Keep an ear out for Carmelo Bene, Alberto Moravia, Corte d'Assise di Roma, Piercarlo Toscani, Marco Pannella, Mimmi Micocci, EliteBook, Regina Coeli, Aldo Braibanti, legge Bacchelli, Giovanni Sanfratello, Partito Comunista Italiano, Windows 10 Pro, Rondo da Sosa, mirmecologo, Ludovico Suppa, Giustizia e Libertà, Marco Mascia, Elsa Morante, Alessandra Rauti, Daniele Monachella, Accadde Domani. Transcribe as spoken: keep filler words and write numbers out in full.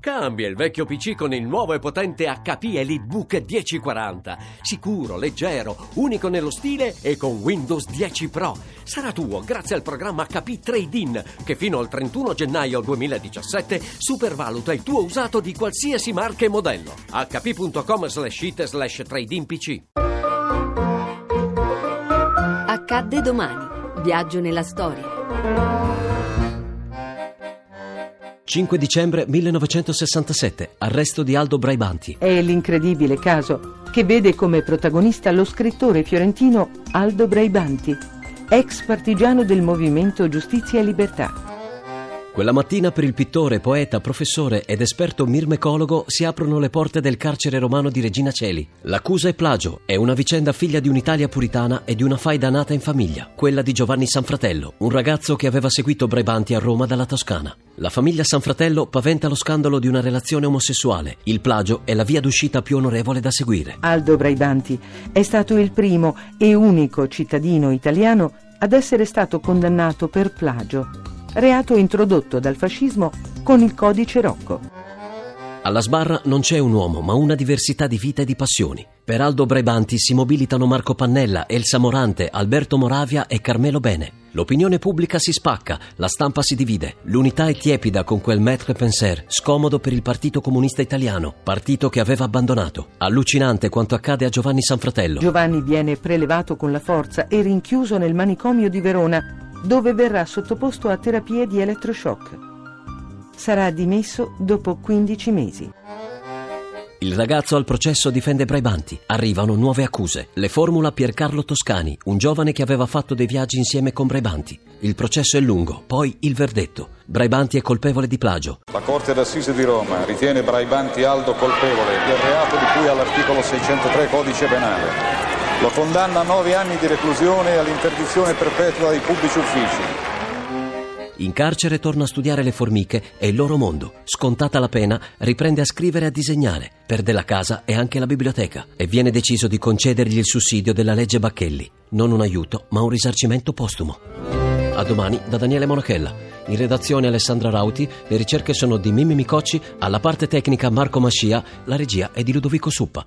Cambia il vecchio P C con il nuovo e potente H P EliteBook dieci quaranta. Sicuro, leggero, unico nello stile e con Windows dieci Pro. Sarà tuo grazie al programma H P Trade-In che fino al trentuno gennaio duemiladiciassette supervaluta il tuo usato di qualsiasi marca e modello. h p punto com slash it slash trade in p c. Accadde domani. Viaggio nella storia. cinque dicembre millenovecentosessantasette, arresto di Aldo Braibanti. È l'incredibile caso che vede come protagonista lo scrittore fiorentino Aldo Braibanti, ex partigiano del movimento Giustizia e Libertà. Quella mattina per il pittore, poeta, professore ed esperto mirmecologo si aprono le porte del carcere romano di Regina Coeli. L'accusa è plagio, è una vicenda figlia di un'Italia puritana e di una faida nata in famiglia, quella di Giovanni Sanfratello, un ragazzo che aveva seguito Braibanti a Roma dalla Toscana. La famiglia Sanfratello paventa lo scandalo di una relazione omosessuale. Il plagio è la via d'uscita più onorevole da seguire. Aldo Braibanti è stato il primo e unico cittadino italiano ad essere stato condannato per plagio, reato introdotto dal fascismo con il codice Rocco. Alla sbarra non c'è un uomo, ma una diversità di vita e di passioni. Per Aldo Braibanti si mobilitano Marco Pannella, Elsa Morante, Alberto Moravia e Carmelo Bene. L'opinione pubblica si spacca, la stampa si divide. L'unità è tiepida con quel maître penser, scomodo per il Partito Comunista Italiano, partito che aveva abbandonato. Allucinante quanto accade a Giovanni Sanfratello. Giovanni viene prelevato con la forza e rinchiuso nel manicomio di Verona, dove verrà sottoposto a terapie di elettroshock. Sarà dimesso dopo quindici mesi. Il ragazzo al processo difende Braibanti. Arrivano nuove accuse. Le formula Piercarlo Toscani, un giovane che aveva fatto dei viaggi insieme con Braibanti. Il processo è lungo, poi il verdetto. Braibanti è colpevole di plagio. La Corte d'Assise di Roma ritiene Braibanti Aldo colpevole del reato di cui all'articolo seicentotré Codice Penale. Lo condanna a nove anni di reclusione e all'interdizione perpetua dai pubblici uffici. In carcere torna a studiare le formiche e il loro mondo. Scontata la pena, riprende a scrivere e a disegnare. Perde la casa e anche la biblioteca e viene deciso di concedergli il sussidio della legge Bacchelli. Non un aiuto, ma un risarcimento postumo. A domani da Daniele Monachella. In redazione Alessandra Rauti, le ricerche sono di Mimmi Micocci, alla parte tecnica Marco Mascia, la regia è di Ludovico Suppa.